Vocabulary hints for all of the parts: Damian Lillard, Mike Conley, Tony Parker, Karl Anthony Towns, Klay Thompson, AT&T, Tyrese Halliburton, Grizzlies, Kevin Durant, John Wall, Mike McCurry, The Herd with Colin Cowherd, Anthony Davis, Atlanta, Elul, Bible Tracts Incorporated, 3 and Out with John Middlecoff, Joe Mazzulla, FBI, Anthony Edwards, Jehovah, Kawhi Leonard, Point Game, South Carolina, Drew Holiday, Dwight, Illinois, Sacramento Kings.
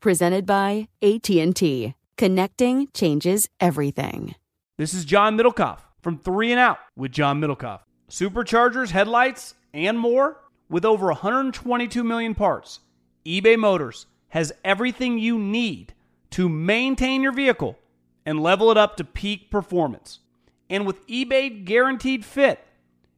Presented by AT&T. Connecting changes everything. This is John Middlecoff from 3 and Out with John Middlecoff. Superchargers, headlights, and more with over 122 million parts. eBay Motors has everything you need to maintain your vehicle and level it up to peak performance. And with eBay Guaranteed Fit,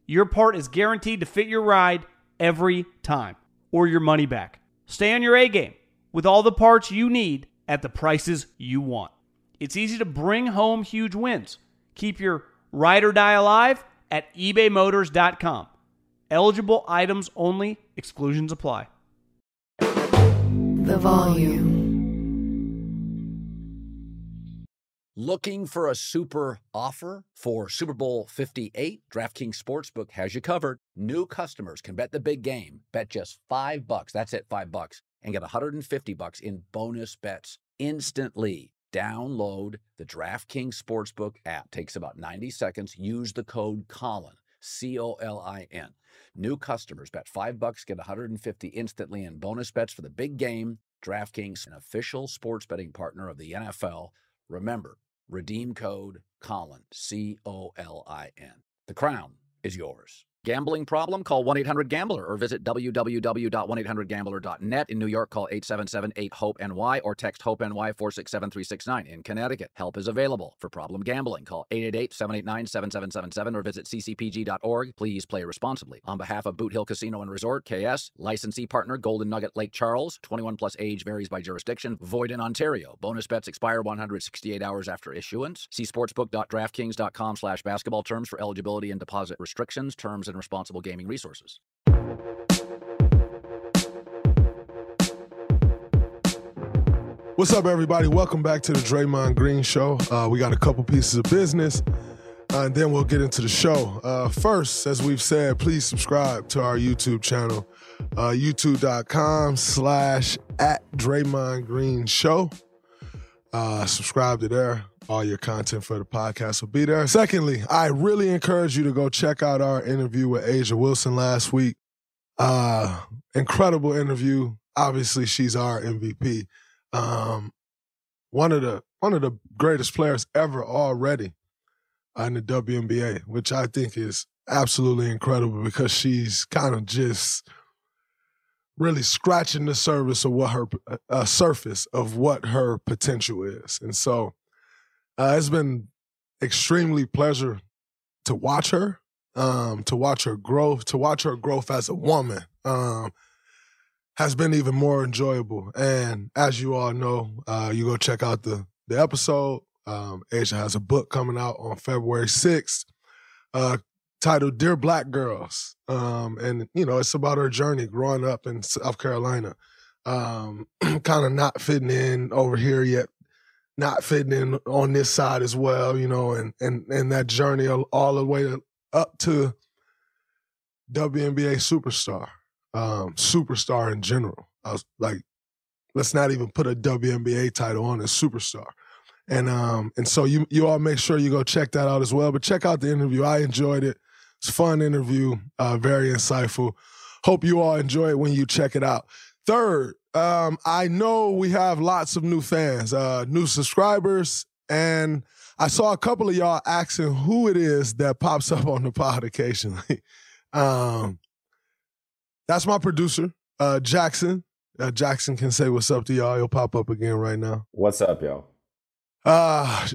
your part is guaranteed to fit your ride every time or your money back. Stay on your A game with all the parts you need at the prices you want. It's easy to bring home huge wins. Keep your ride or die alive at ebaymotors.com. Eligible items only. Exclusions apply. The volume. Looking for a super offer for Super Bowl 58? DraftKings Sportsbook has you covered. New customers can bet the big game. Bet just $5. That's it, $5. And get $150 in bonus bets instantly. Download the DraftKings Sportsbook app. Takes about 90 seconds. Use the code Colin, C-O-L-I-N. New customers bet $5, get $150 instantly in bonus bets for the big game. DraftKings, an official sports betting partner of the NFL. Remember, redeem code Colin, C-O-L-I-N. The crown is yours. Gambling problem? Call 1-800-GAMBLER or visit www.1800gambler.net. In New York, call 877-8-HOPE-NY or text HOPE-NY-467-369. In Connecticut, help is available. For problem gambling, call 888-789-7777 or visit ccpg.org. Please play responsibly. On behalf of Boot Hill Casino and Resort, KS, licensee partner Golden Nugget Lake Charles, 21 plus age varies by jurisdiction, void in Ontario. Bonus bets expire 168 hours after issuance. See sportsbook.draftkings.com/basketball terms for eligibility and deposit restrictions, terms, and responsible gaming resources. What's up, everybody? Welcome back to the Draymond Green Show. We got a couple pieces of business, and then we'll get into the show. First, as we've said, please subscribe to our YouTube channel, youtube.com/@DraymondGreenShow. Subscribe to there. All your content for the podcast will be there. Secondly, I really encourage you to go check out our interview with Asia Wilson last week. Incredible interview. Obviously, she's our MVP. One of the greatest players ever already in the WNBA, which I think is absolutely incredible because she's kind of just really scratching the surface of what her potential is, and so. It's been extremely pleasure to watch her growth as a woman has been even more enjoyable. And as you all know, you go check out the episode. Asia has a book coming out on February 6th titled Dear Black Girls. And, you know, it's about her journey growing up in South Carolina, kind of not fitting in over here yet. Not fitting in on this side as well, you know, and that journey all the way up to WNBA superstar, superstar in general. I was like, let's not even put a WNBA title on a superstar. And so you all make sure you go check that out as well. But check out the interview. I enjoyed it. It's a fun interview, very insightful. Hope you all enjoy it when you check it out. Third, I know we have lots of new fans, new subscribers, and I saw a couple of y'all asking who it is that pops up on the pod occasionally. That's my producer, Jackson. Jackson can say what's up to y'all. He'll pop up again right now. What's up, y'all?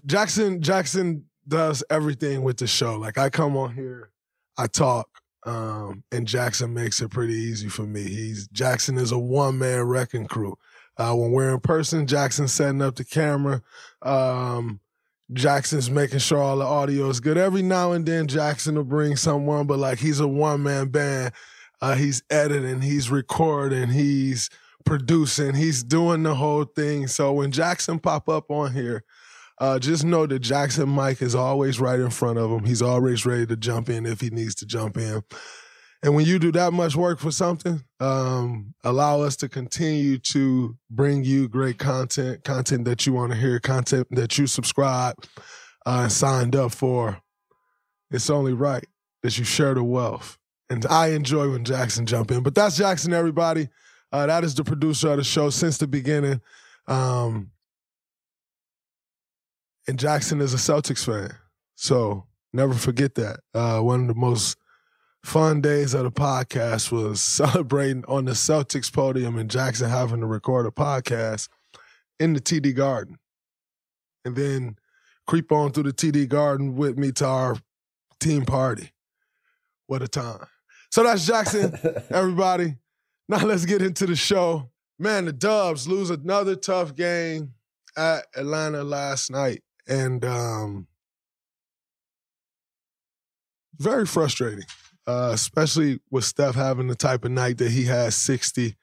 Jackson does everything with the show. Like, I come on here, I talk. And Jackson makes it pretty easy for me. Jackson is a one-man wrecking crew. When we're in person, Jackson's setting up the camera. Jackson's making sure all the audio is good. Every now and then, Jackson will bring someone, but like he's a one-man band. He's editing, he's recording, he's producing, he's doing the whole thing. So when Jackson pop up on here, just know that Jackson Mike is always right in front of him. He's always ready to jump in if he needs to jump in. And when you do that much work for something, allow us to continue to bring you great content, content that you want to hear, content that you subscribe and signed up for. It's only right that you share the wealth. And I enjoy when Jackson jump in. But that's Jackson, everybody. That is the producer of the show since the beginning. And Jackson is a Celtics fan. So never forget that. One of the most fun days of the podcast was celebrating on the Celtics podium and Jackson having to record a podcast in the TD Garden. And then creep on through the TD Garden with me to our team party. What a time. So that's Jackson, everybody. Now let's get into the show. Man, the Dubs lose another tough game at Atlanta last night. And very frustrating, especially with Steph having the type of night that he had, 60.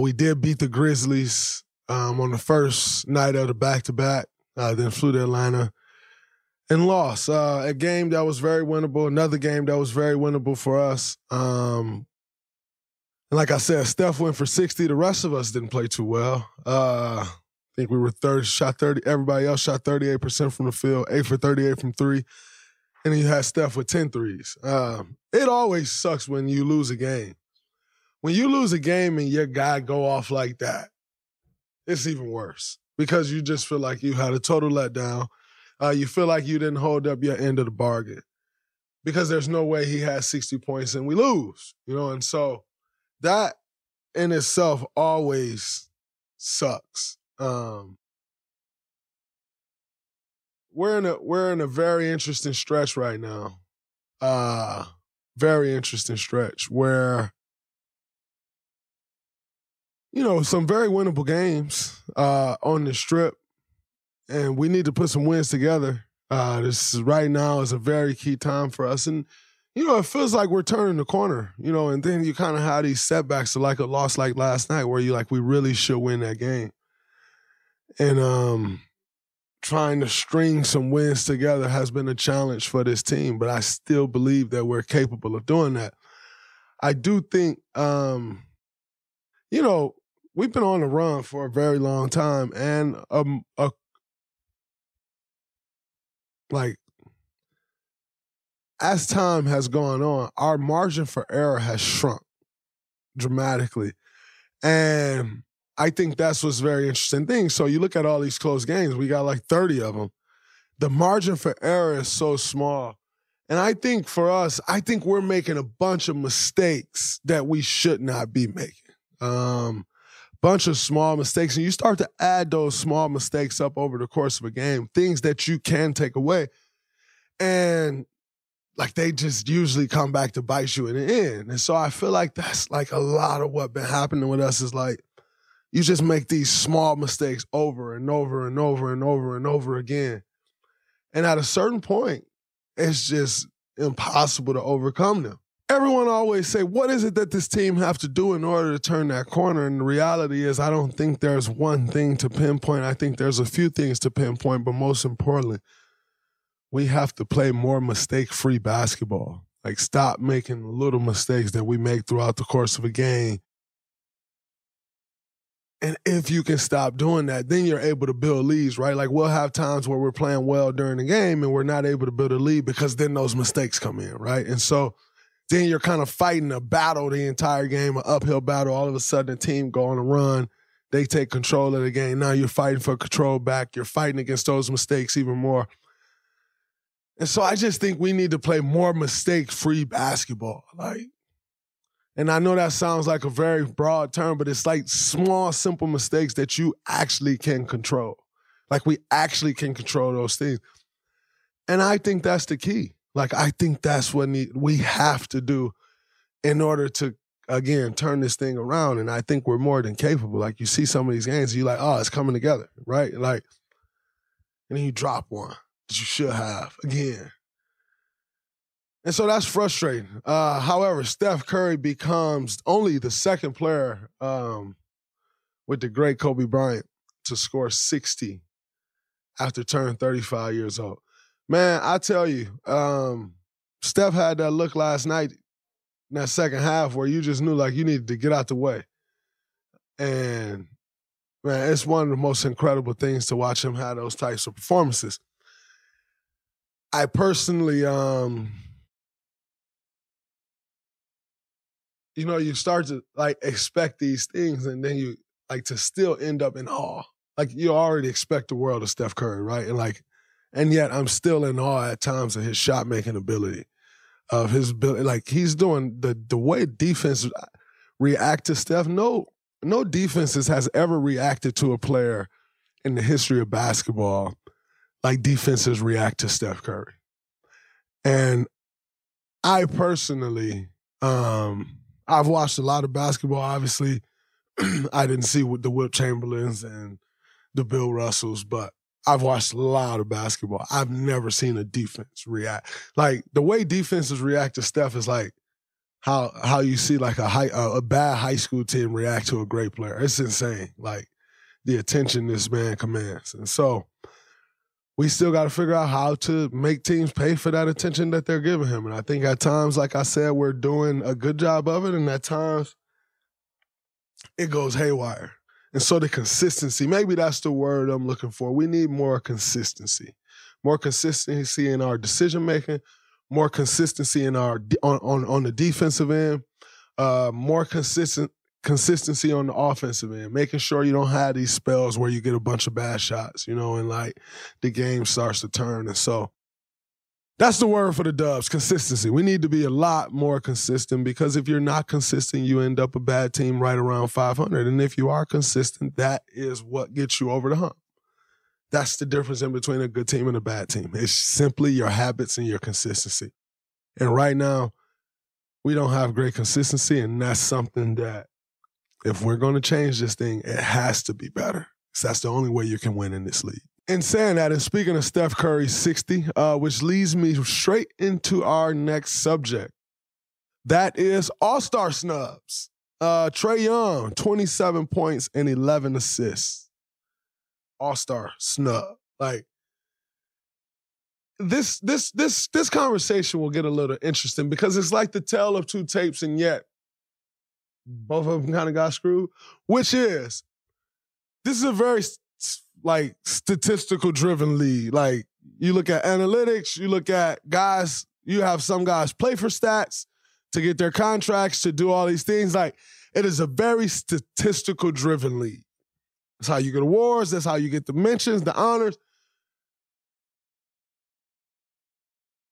We did beat the Grizzlies on the first night of the back-to-back, then flew to Atlanta and lost. A game that was very winnable, another game that was very winnable for us. And like I said, Steph went for 60. The rest of us didn't play too well. I think we were third, shot 30. Everybody else shot 38% from the field, 8 for 38 from 3. And you had Steph with 10 threes. It always sucks when you lose a game. When you lose a game and your guy go off like that, it's even worse because you just feel like you had a total letdown. You feel like you didn't hold up your end of the bargain because there's no way he has 60 points and we lose, you know? And so that in itself always sucks. We're in a very interesting stretch right now. Very interesting stretch where, you know, some very winnable games on the strip. And we need to put some wins together. This right now is a very key time for us. And, you know, it feels like we're turning the corner, you know, and then you kind of have these setbacks like a loss like last night where you're like, we really should win that game. And trying to string some wins together has been a challenge for this team, but I still believe that we're capable of doing that. I do think, you know, we've been on the run for a very long time and like, as time has gone on, our margin for error has shrunk dramatically. And I think that's what's very interesting thing. So you look at all these close games, we got like 30 of them. The margin for error is so small. And I think for us, I think we're making a bunch of mistakes that we should not be making. Bunch of small mistakes, and you start to add those small mistakes up over the course of a game, things that you can take away. And, like, they just usually come back to bite you in the end. And so I feel like that's, like, a lot of what's been happening with us is, like, you just make these small mistakes over and over and over and over and over again. And at a certain point, it's just impossible to overcome them. Everyone always say, what is it that this team have to do in order to turn that corner? And the reality is I don't think there's one thing to pinpoint. I think there's a few things to pinpoint, but most importantly, we have to play more mistake-free basketball. Like, stop making little mistakes that we make throughout the course of a game. And if you can stop doing that, then you're able to build leads, right? Like, we'll have times where we're playing well during the game and we're not able to build a lead because then those mistakes come in, right? And so then you're kind of fighting a battle the entire game, an uphill battle. All of a sudden, the team go on a run. They take control of the game. Now you're fighting for control back. You're fighting against those mistakes even more. And so I just think we need to play more mistake-free basketball. Like, and I know that sounds like a very broad term, but it's like small, simple mistakes that you actually can control. Like, we actually can control those things. And I think that's the key. Like, I think that's what we have to do in order to again, turn this thing around. And I think we're more than capable. Like, you see some of these games, you're like, oh, it's coming together, right? Like, and then you drop one that you should have again. And so that's frustrating. However, Steph Curry becomes only the second player with the great Kobe Bryant to score 60 after turning 35 years old. Man, I tell you, Steph had that look last night in that second half where you just knew, like, you needed to get out the way. And, man, it's one of the most incredible things to watch him have those types of performances. I personally, you know, you start to, like, expect these things, and then you, like, to still end up in awe. Like, you already expect the world of Steph Curry, right? And, like, and yet I'm still in awe at times of his shot-making ability, of his ability. Like, he's doing the way defense react to Steph. No defenses has ever reacted to a player in the history of basketball like defenses react to Steph Curry. And I personally, I've watched a lot of basketball, obviously. I didn't see with the Wilt Chamberlains and the Bill Russells, but I've watched a lot of basketball. I've never seen a defense react. Like, the way defenses react to Steph is like how you see like a bad high school team react to a great player. It's insane, like the attention this man commands. And so we still got to figure out how to make teams pay for that attention that they're giving him. And I think at times, like I said, we're doing a good job of it, and at times it goes haywire. And so the consistency, maybe that's the word I'm looking for. We need more consistency. More consistency in our decision-making, more consistency in our on the defensive end, more consistency on the offensive end, making sure you don't have these spells where you get a bunch of bad shots, you know, and, like, the game starts to turn. And so that's the word for the Dubs, consistency. We need to be a lot more consistent, because if you're not consistent, you end up a bad team right around 500. And if you are consistent, that is what gets you over the hump. That's the difference in between a good team and a bad team. It's simply your habits and your consistency. And right now, we don't have great consistency, and that's something that if we're going to change this thing, it has to be better. So that's the only way you can win in this league. In saying that, and speaking of Steph Curry 60, which leads me straight into our next subject, that is All-Star snubs. Trae Young, 27 points and 11 assists. All-Star snub. Like, this conversation will get a little interesting, because it's like the tale of two tapes, and yet both of them kind of got screwed. Which is, this is a very, like, statistical driven league. Like, you look at analytics, you look at guys, you have some guys play for stats to get their contracts, to do all these things. Like, it is a very statistical driven league. That's how you get awards, that's how you get the mentions, the honors.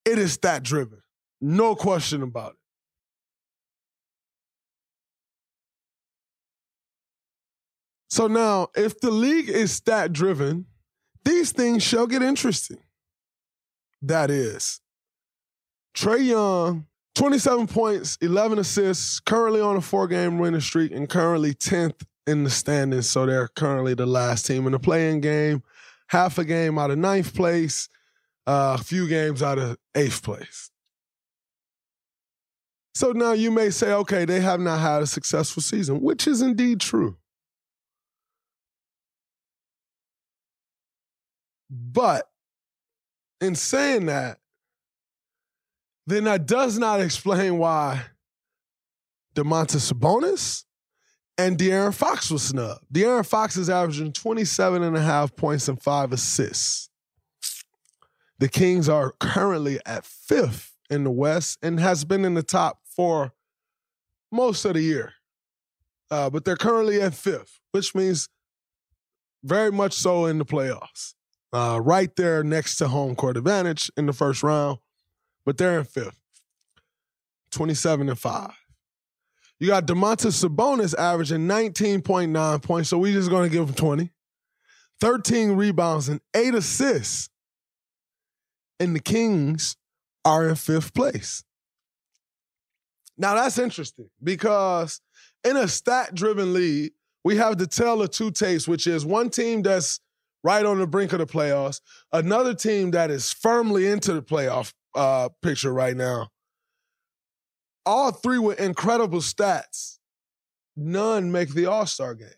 It is stat driven. No question about it. So now, if the league is stat-driven, these things shall get interesting. That is, Trae Young, 27 points, 11 assists, currently on a 4-game winning streak, and currently 10th in the standings. So they're currently the last team in the play-in game, half a game out of 9th place, a few games out of 8th place. So now you may say, okay, they have not had a successful season, which is indeed true. But in saying that, then that does not explain why Domantas Sabonis and De'Aaron Fox was snubbed. De'Aaron Fox is averaging 27.5 points and 5 assists. The Kings are currently at 5th in the West and has been in the top 4 most of the year. But they're currently at 5th, which means very much so in the playoffs. Right there next to home court advantage in the first round, but they're in 5th, 27-5. You got Domantas Sabonis averaging 19.9 points, so we're just going to give him 20. 13 rebounds and 8 assists. And the Kings are in 5th place. Now, that's interesting because in a stat-driven league, we have the tale of two tapes, which is one team that's right on the brink of the playoffs, another team that is firmly into the playoff picture right now. All three with incredible stats. None make the All-Star game.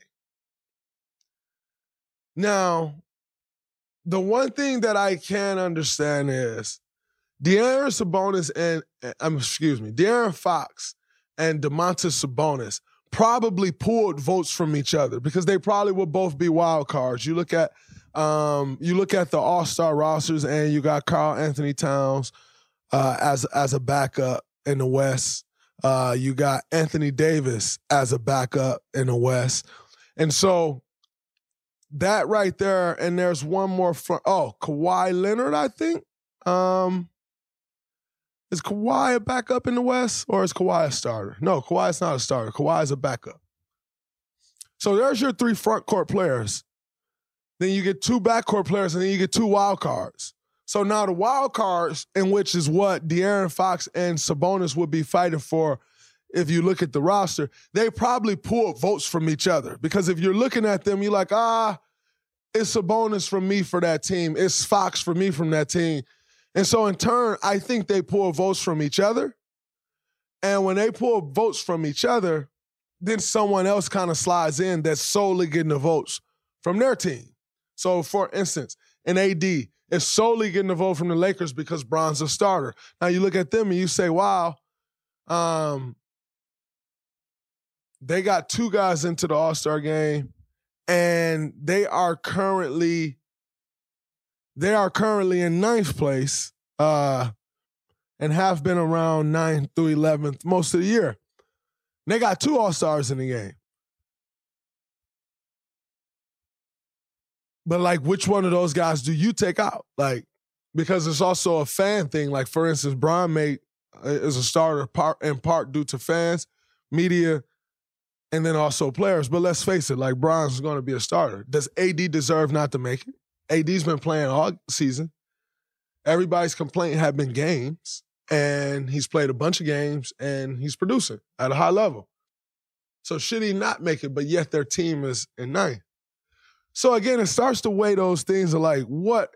Now, the one thing that I can understand is De'Aaron Fox and Domantas Sabonis probably pulled votes from each other because they probably would both be wild cards. You look at the All-Star rosters, and you got Karl Anthony Towns as a backup in the West. You got Anthony Davis as a backup in the West, and so that right there. And there's one more. Kawhi Leonard, I think. Is Kawhi a backup in the West, or is Kawhi a starter? No, Kawhi is not a starter. Kawhi is a backup. So there's your three front court players. Then you get two backcourt players, and then you get two wild cards. So now the wild cards, in which is what De'Aaron Fox and Sabonis would be fighting for if you look at the roster, they probably pulled votes from each other. Because if you're looking at them, you're like, it's Sabonis from me for that team. It's Fox for me from that team. And so in turn, I think they pull votes from each other. And when they pull votes from each other, then someone else kind of slides in that's solely getting the votes from their team. So, for instance, an AD is solely getting a vote from the Lakers because Bron's a starter. Now, you look at them and you say, wow, they got two guys into the All-Star game, and they are currently in ninth place and have been around 9th through 11th most of the year. They got two All-Stars in the game. But, like, which one of those guys do you take out? Like, because it's also a fan thing. Like, for instance, Bron is a starter in part due to fans, media, and then also players. But let's face it, like, Bron's going to be a starter. Does AD deserve not to make it? AD's been playing all season. Everybody's complaint have been games, and he's played a bunch of games, and he's producing at a high level. So should he not make it, but yet their team is in ninth? So again, it starts to weigh those things of what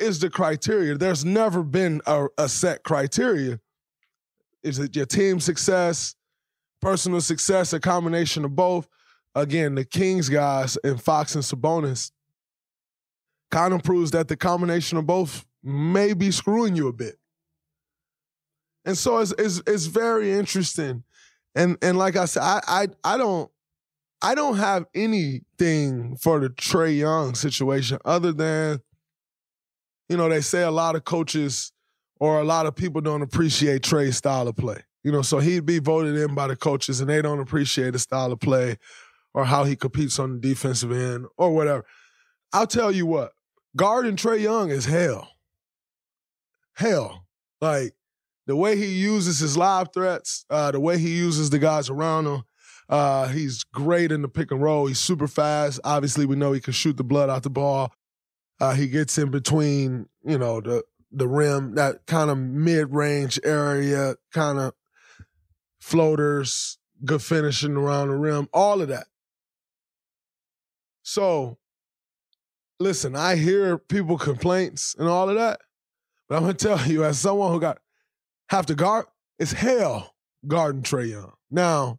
is the criteria? There's never been a set criteria. Is it your team success, personal success, a combination of both? Again, the Kings guys and Fox and Sabonis kind of proves that the combination of both may be screwing you a bit. And so it's very interesting. And like I said, I don't have anything for the Trae Young situation other than, you know, they say a lot of coaches or a lot of people don't appreciate Trae's style of play. You know, so he'd be voted in by the coaches and they don't appreciate the style of play or how he competes on the defensive end or whatever. I'll tell you what, guarding Trae Young is hell. Hell. Like, the way he uses his live threats, the way he uses the guys around him, he's great in the pick and roll. He's super fast. Obviously, we know he can shoot the blood out the ball. He gets in between, you know, the rim, that kind of mid-range area, kind of floaters, good finishing around the rim, all of that. So, listen, I hear people complaints and all of that, but I'm going to tell you, as someone who have to guard, it's hell guarding Trae Young. Now,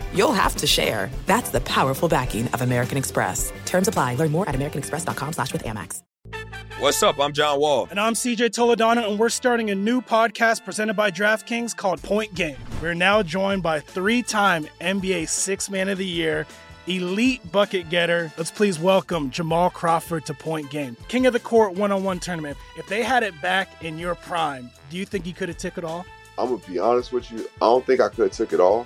you'll have to share. That's the powerful backing of American Express. Terms apply. Learn more at americanexpress.com/withAmex. What's up? I'm John Wall. And I'm CJ Toledano, and we're starting a new podcast presented by DraftKings called Point Game. We're now joined by three-time NBA Sixth Man of the Year, elite bucket getter. Let's please welcome Jamal Crawford to Point Game. King of the Court one-on-one tournament. If they had it back in your prime, do you think he could have took it all? I'm going to be honest with you. I don't think I could have took it all.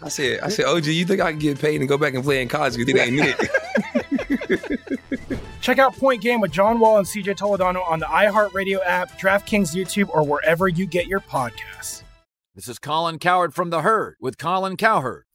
I said, OG, you think I can get paid and go back and play in college because it ain't it? Check out Point Game with John Wall and CJ Toledano on the iHeartRadio app, DraftKings YouTube, or wherever you get your podcasts. This is Colin Cowherd from The Herd with Colin Cowherd.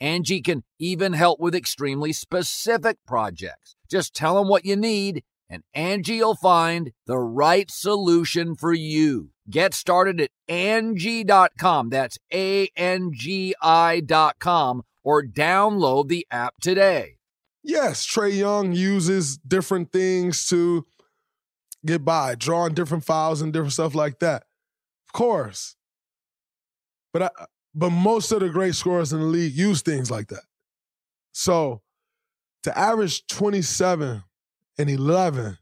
Angie can even help with extremely specific projects. Just tell them what you need, and Angie will find the right solution for you. Get started at Angie.com. That's ANGI.com, or download the app today. Yes, Trae Young uses different things to get by, drawing different files and different stuff like that. Of course. But most of the great scorers in the league use things like that. So to average 27 and 11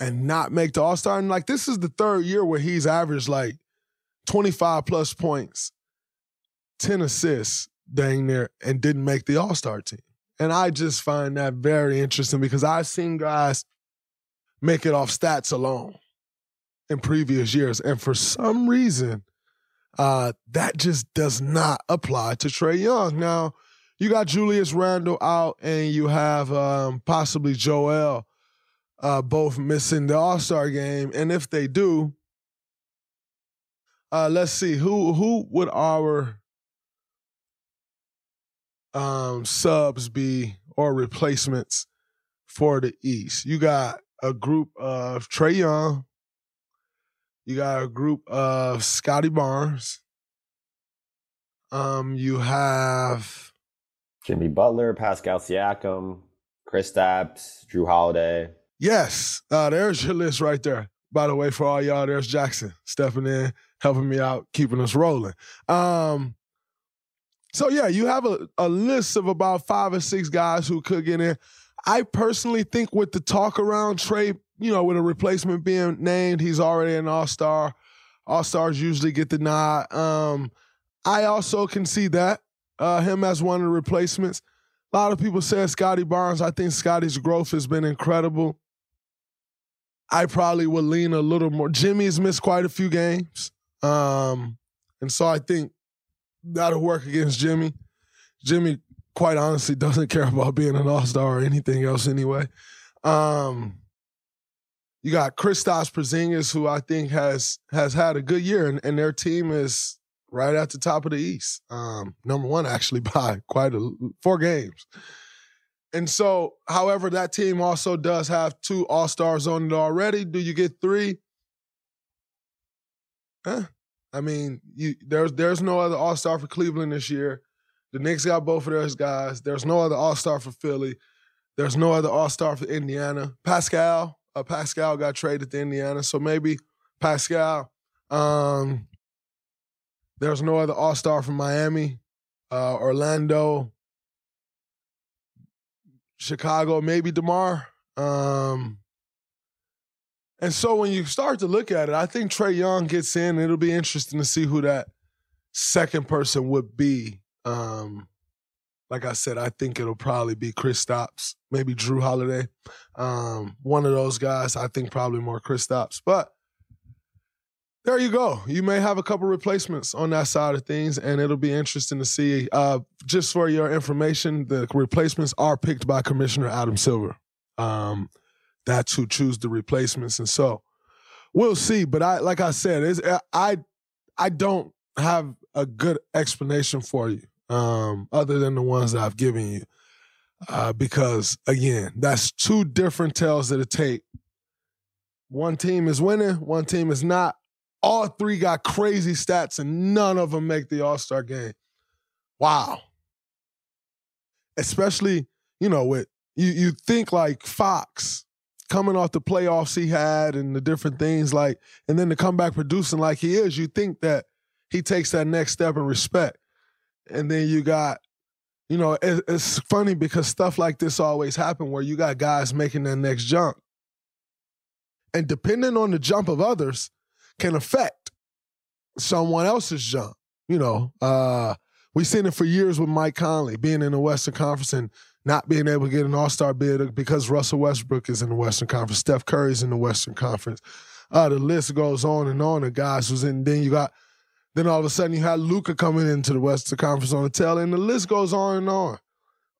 and not make the All-Star, and like this is the third year where he's averaged like 25-plus points, 10 assists, dang near, and didn't make the All-Star team. And I just find that very interesting because I've seen guys make it off stats alone in previous years. And for some reason, that just does not apply to Trae Young. Now, you got Julius Randle out and you have possibly Joel both missing the All-Star game. And if they do, let's see, who would our subs be or replacements for the East? You got a group of Trae Young. You got a group of Scotty Barnes. You have Jimmy Butler, Pascal Siakam, Kristaps, Drew Holiday. Yes. There's your list right there. By the way, for all y'all, there's Jackson stepping in, helping me out, keeping us rolling. So, yeah, you have a list of about 5 or 6 guys who could get in. I personally think with the talk around Trae, you know, with a replacement being named, he's already an All-Star. All-Stars usually get the nod. I also can see that, him as one of the replacements. A lot of people said Scotty Barnes. I think Scotty's growth has been incredible. I probably would lean a little more. Jimmy's missed quite a few games. And so I think that'll work against Jimmy. Jimmy, quite honestly, doesn't care about being an All-Star or anything else anyway. You got Kristaps Porzingis, who I think has had a good year, and their team is right at the top of the East. #1, actually, by quite 4 games. And so, however, that team also does have 2 All-Stars on it already. Do you get 3? I mean, there's no other All-Star for Cleveland this year. The Knicks got both of those guys. There's no other All-Star for Philly. There's no other All-Star for Indiana. Pascal got traded to Indiana, so maybe Pascal. There's no other All-Star from Miami, Orlando, Chicago, maybe DeMar. And so when you start to look at it, I think Trae Young gets in. It'll be interesting to see who that second person would be. Like I said, I think it'll probably be Kristaps, maybe Drew Holiday. One of those guys, I think probably more Kristaps. But There you go. You may have a couple replacements on that side of things, and it'll be interesting to see. Just for your information, the replacements are picked by Commissioner Adam Silver. That's who choose the replacements, and so we'll see. But I don't have a good explanation for you other than the ones that I've given you, because again, that's two different tales that it take. One team is winning, one team is not. All three got crazy stats, and none of them make the All-Star game. Wow. Especially, with you think like Fox coming off the playoffs he had and the different things, and then to come back producing like he is, you think that he takes that next step in respect. And then you got, it's funny because stuff like this always happen where you got guys making that next jump. And depending on the jump of others, can affect someone else's jump. We've seen it for years with Mike Conley being in the Western Conference and not being able to get an All-Star bid because Russell Westbrook is in the Western Conference. Steph Curry's in the Western Conference. The list goes on of guys who's in. Then all of a sudden you had Luka coming into the Western Conference on the tail, and the list goes on and on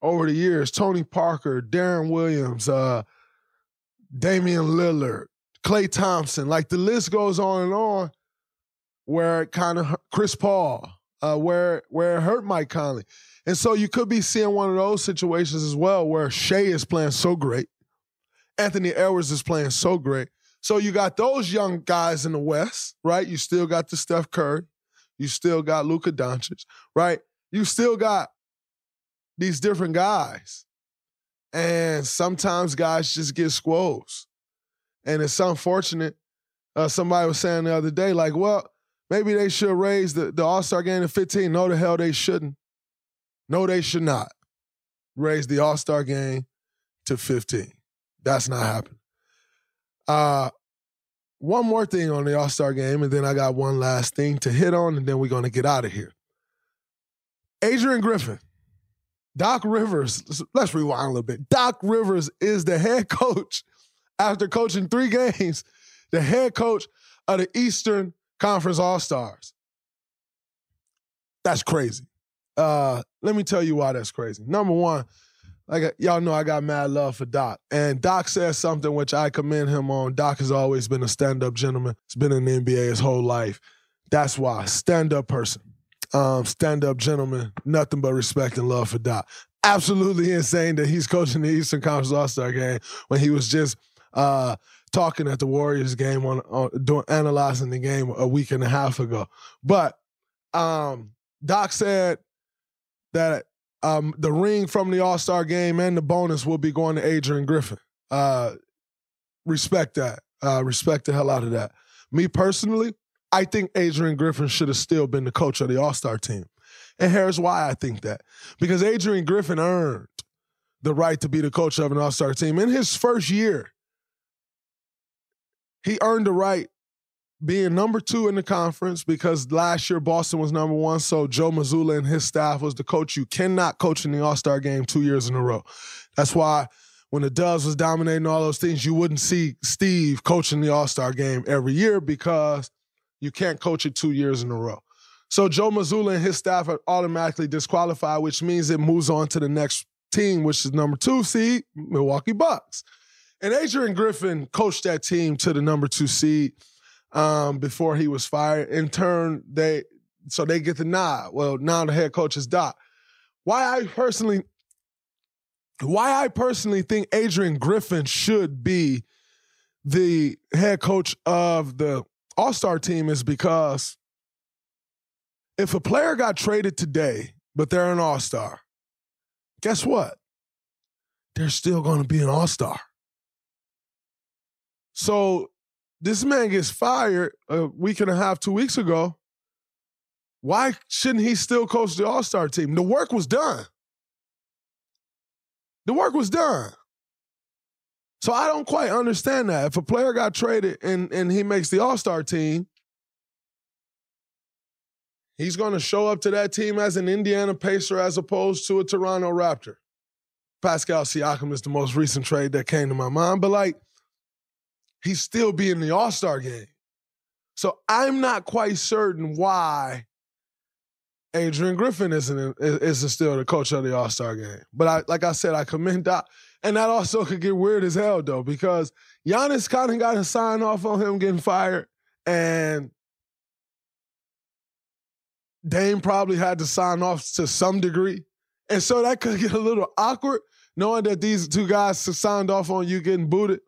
over the years. Tony Parker, Darren Williams, Damian Lillard, Klay Thompson, the list goes on and on, where it kind of Chris Paul, where it hurt Mike Conley. And so you could be seeing one of those situations as well where Shea is playing so great, Anthony Edwards is playing so great. So you got those young guys in the West, right? You still got the Steph Curry. You still got Luka Doncic, right? You still got these different guys. And sometimes guys just get squoze. And it's unfortunate. Somebody was saying the other day, maybe they should raise the All-Star game to 15. No, the hell they shouldn't. No, they should not raise the All-Star game to 15. That's not happening. One more thing on the All-Star game, and then I got one last thing to hit on, and then we're going to get out of here. Adrian Griffin. Doc Rivers. Let's rewind a little bit. Doc Rivers is the head coach. After coaching 3 games, the head coach of the Eastern Conference All-Stars. That's crazy. Let me tell you why that's crazy. Number one, y'all know I got mad love for Doc. And Doc says something which I commend him on. Doc has always been a stand-up gentleman. He's been in the NBA his whole life. That's why. Stand-up person. Stand-up gentleman. Nothing but respect and love for Doc. Absolutely insane that he's coaching the Eastern Conference All-Star game when he was just talking at the Warriors game analyzing the game a week and a half ago. But Doc said that the ring from the All-Star game and the bonus will be going to Adrian Griffin. Respect that. Respect the hell out of that. Me personally, I think Adrian Griffin should have still been the coach of the All-Star team. And here's why I think that. Because Adrian Griffin earned the right to be the coach of an All-Star team. In his first year, he earned the right being number 2 in the conference because last year Boston was number 1, so Joe Mazzulla and his staff was the coach. You cannot coach in the All-Star game 2 years in a row. That's why when the Doves was dominating all those things, you wouldn't see Steve coaching the All-Star game every year because you can't coach it 2 years in a row. So Joe Mazzulla and his staff are automatically disqualified, which means it moves on to the next team, which is number 2 seed, Milwaukee Bucks. And Adrian Griffin coached that team to the number 2 seed before he was fired. In turn, they get the nod. Well, now the head coach is Doc. Why I personally think Adrian Griffin should be the head coach of the All-Star team is because if a player got traded today, but they're an All-Star, guess what? They're still going to be an All-Star. So this man gets fired a week and a half, 2 weeks ago. Why shouldn't he still coach the All-Star team? The work was done. So I don't quite understand that. If a player got traded and he makes the All-Star team, he's going to show up to that team as an Indiana Pacer as opposed to a Toronto Raptor. Pascal Siakam is the most recent trade that came to my mind, but he's still be in the All-Star game. So I'm not quite certain why Adrian Griffin isn't still the coach of the All-Star game. But I commend Doc. And that also could get weird as hell, though, because Giannis kind of got a sign off on him getting fired, and Dame probably had to sign off to some degree. And so that could get a little awkward, knowing that these two guys signed off on you getting booted.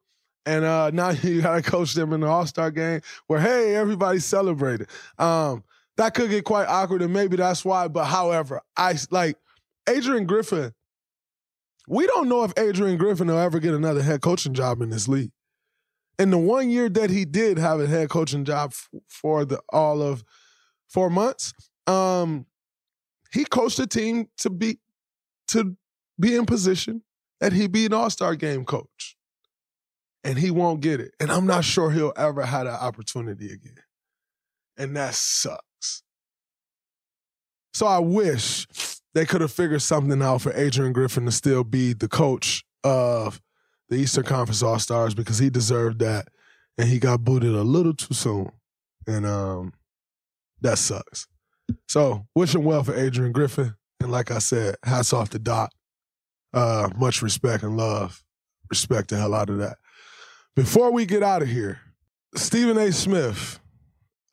And now you got to coach them in the All-Star game where, hey, everybody's celebrating. That could get quite awkward, and maybe that's why. But however, Adrian Griffin, we don't know if Adrian Griffin will ever get another head coaching job in this league. In the 1 year that he did have a head coaching job for the all of 4 months, he coached a team to be in position that he'd be an All-Star game coach. And he won't get it. And I'm not sure he'll ever have that opportunity again. And that sucks. So I wish they could have figured something out for Adrian Griffin to still be the coach of the Eastern Conference All-Stars, because he deserved that. And he got booted a little too soon. And that sucks. So wishing well for Adrian Griffin. And like I said, hats off to Doc. Much respect and love. Respect the hell out of that. Before we get out of here, Stephen A. Smith,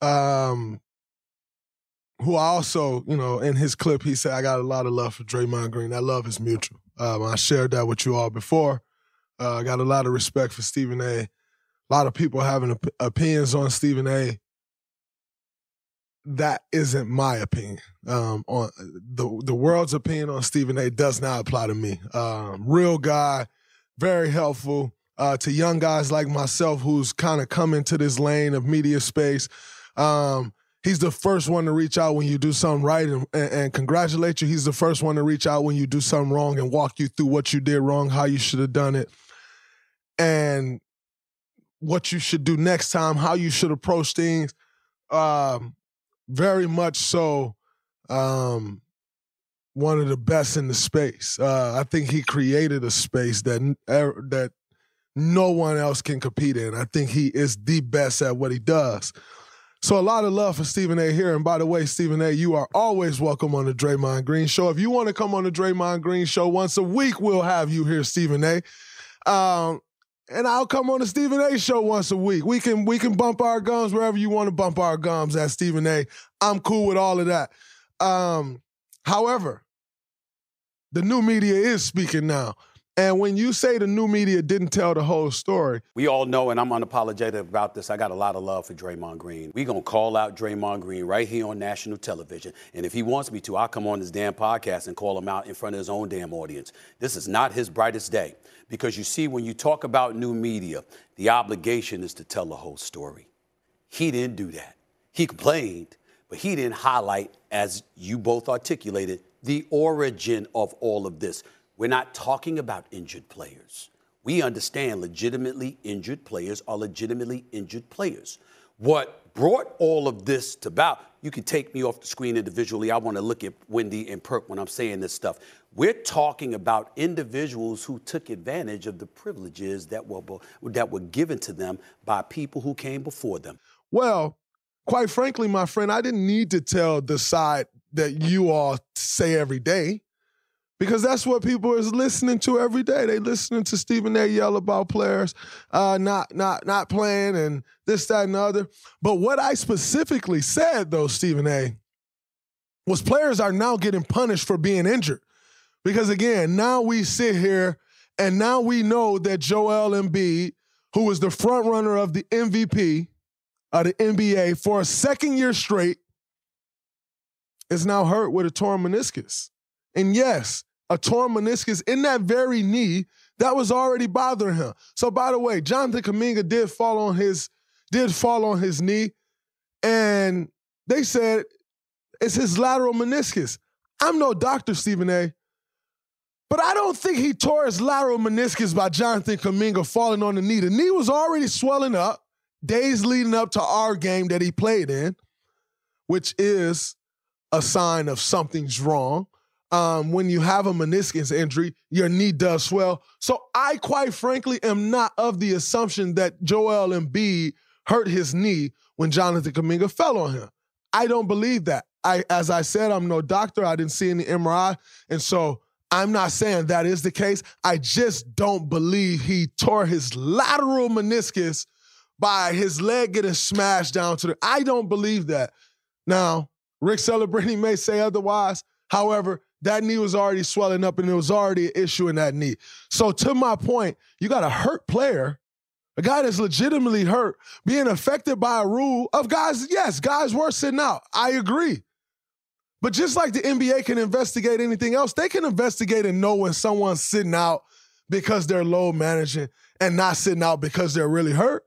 who I also, in his clip, he said, I got a lot of love for Draymond Green. That love is mutual. I shared that with you all before. I got a lot of respect for Stephen A. A lot of people having opinions on Stephen A. That isn't my opinion. On the world's opinion on Stephen A. does not apply to me. Real guy, very helpful. To young guys like myself who's kind of come into this lane of media space. He's the first one to reach out when you do something right and congratulate you. He's the first one to reach out when you do something wrong and walk you through what you did wrong, how you should have done it, and what you should do next time, how you should approach things. Very much so one of the best in the space. I think he created a space that no one else can compete in. I think he is the best at what he does. So a lot of love for Stephen A. here. And by the way, Stephen A., you are always welcome on the Draymond Green Show. If you want to come on the Draymond Green Show once a week, we'll have you here, Stephen A. And I'll come on the Stephen A. Show once a week. We can bump our gums wherever you want to bump our gums at, Stephen A. I'm cool with all of that. However, the new media is speaking now. And when you say the new media didn't tell the whole story. We all know, and I'm unapologetic about this, I got a lot of love for Draymond Green. We're going to call out Draymond Green right here on national television. And if he wants me to, I'll come on this damn podcast and call him out in front of his own damn audience. This is not his brightest day. Because you see, when you talk about new media, the obligation is to tell the whole story. He didn't do that. He complained, but he didn't highlight, as you both articulated, the origin of all of this. We're not talking about injured players. We understand legitimately injured players are legitimately injured players. What brought all of this to about, you can take me off the screen individually. I want to look at Wendy and Perk when I'm saying this stuff. We're talking about individuals who took advantage of the privileges that were given to them by people who came before them. Well, quite frankly, my friend, I didn't need to tell the side that you all say every day. Because that's what people is listening to every day. They listening to Stephen A. yell about players not playing and this, that, and the other. But what I specifically said, though, Stephen A., was players are now getting punished for being injured. Because, again, now we sit here and now we know that Joel Embiid, who was the front runner of the MVP of the NBA for a second year straight, is now hurt with a torn meniscus. And yes, a torn meniscus in that very knee that was already bothering him. So, by the way, Jonathan Kuminga did fall on his knee, and they said it's his lateral meniscus. I'm no doctor, Stephen A., but I don't think he tore his lateral meniscus by Jonathan Kuminga falling on the knee. The knee was already swelling up days leading up to our game that he played in, which is a sign of something's wrong. When you have a meniscus injury, your knee does swell. So I, quite frankly, am not of the assumption that Joel Embiid hurt his knee when Jonathan Kuminga fell on him. I don't believe that. As I said, I'm no doctor. I didn't see any MRI. And so I'm not saying that is the case. I just don't believe he tore his lateral meniscus by his leg getting smashed down to the... I don't believe that. Now, Rick Celebrini may say otherwise. However, that knee was already swelling up and it was already an issue in that knee. So to my point, you got a hurt player, a guy that's legitimately hurt, being affected by a rule of guys. Yes, guys were sitting out. I agree. But just like the NBA can investigate anything else, they can investigate and know when someone's sitting out because they're load managing and not sitting out because they're really hurt.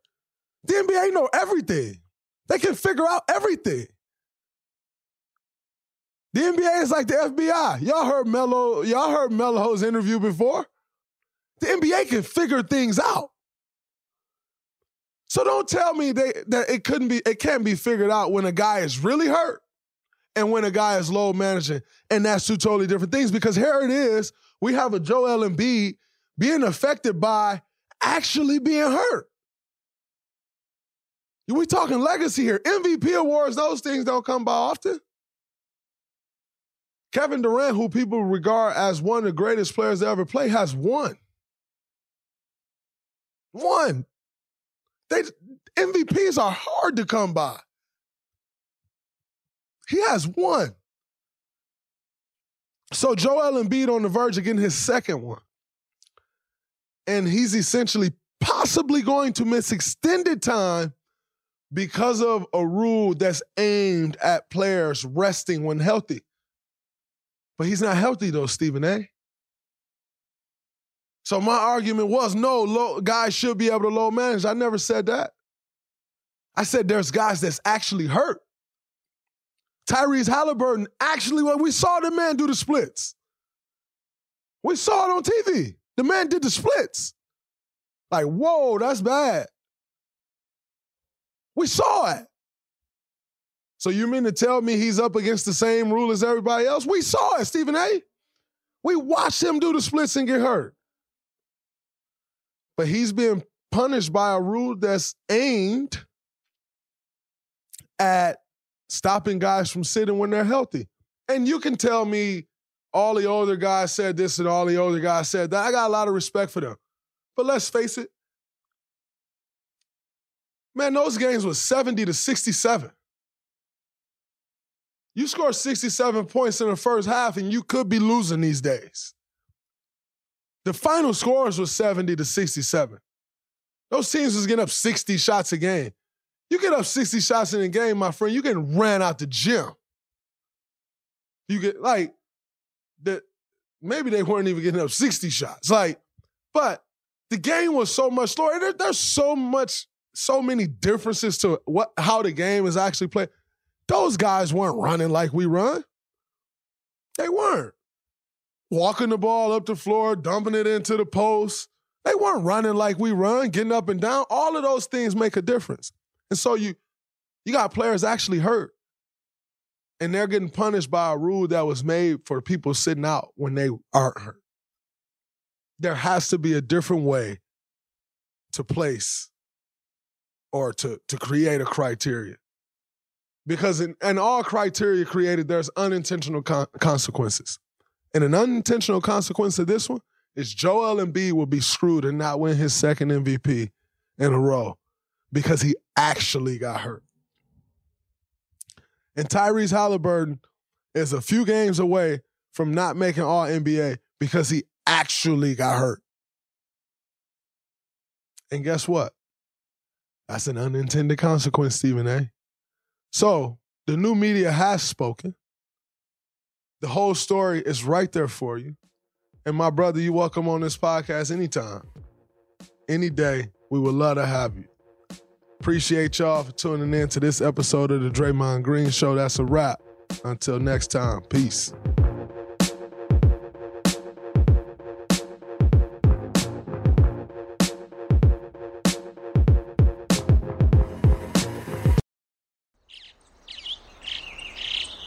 The NBA know everything. They can figure out everything. The NBA is like the FBI. Y'all heard Melo's interview before? The NBA can figure things out. So don't tell me that it can't be figured out when a guy is really hurt and when a guy is load managing. And that's two totally different things, because here it is, we have a Joel Embiid being affected by actually being hurt. We're talking legacy here. MVP awards, those things don't come by often. Kevin Durant, who people regard as one of the greatest players to ever play, has won. One. MVPs are hard to come by. He has one. So Joel Embiid on the verge of getting his second one. And he's essentially possibly going to miss extended time because of a rule that's aimed at players resting when healthy. But he's not healthy though, Stephen A. So my argument was, no, guys should be able to load manage. I never said that. I said there's guys that's actually hurt. Tyrese Halliburton actually, we saw the man do the splits. We saw it on TV. The man did the splits. Like, whoa, that's bad. We saw it. So you mean to tell me he's up against the same rule as everybody else? We saw it, Stephen A. We watched him do the splits and get hurt. But he's being punished by a rule that's aimed at stopping guys from sitting when they're healthy. And you can tell me all the older guys said this and all the older guys said that. I got a lot of respect for them. But let's face it, man, those games were 70-67. You score 67 points in the first half and you could be losing these days. The final scores were 70-67. Those teams was getting up 60 shots a game. You get up 60 shots in a game, my friend, you getting ran out the gym. You get like that. Maybe they weren't even getting up 60 shots. Like, but the game was so much slower. There's so many differences to how the game is actually played. Those guys weren't running like we run. They weren't. Walking the ball up the floor, dumping it into the post. They weren't running like we run, getting up and down. All of those things make a difference. And so you got players actually hurt, and they're getting punished by a rule that was made for people sitting out when they aren't hurt. There has to be a different way to place or to create a criteria. Because in all criteria created, there's unintentional consequences. And an unintentional consequence of this one is Joel Embiid will be screwed and not win his second MVP in a row because he actually got hurt. And Tyrese Halliburton is a few games away from not making All-NBA because he actually got hurt. And guess what? That's an unintended consequence, Stephen A. So the new media has spoken. The whole story is right there for you. And my brother, you're welcome on this podcast anytime, any day. We would love to have you. Appreciate y'all for tuning in to this episode of the Draymond Green Show. That's a wrap. Until next time, peace.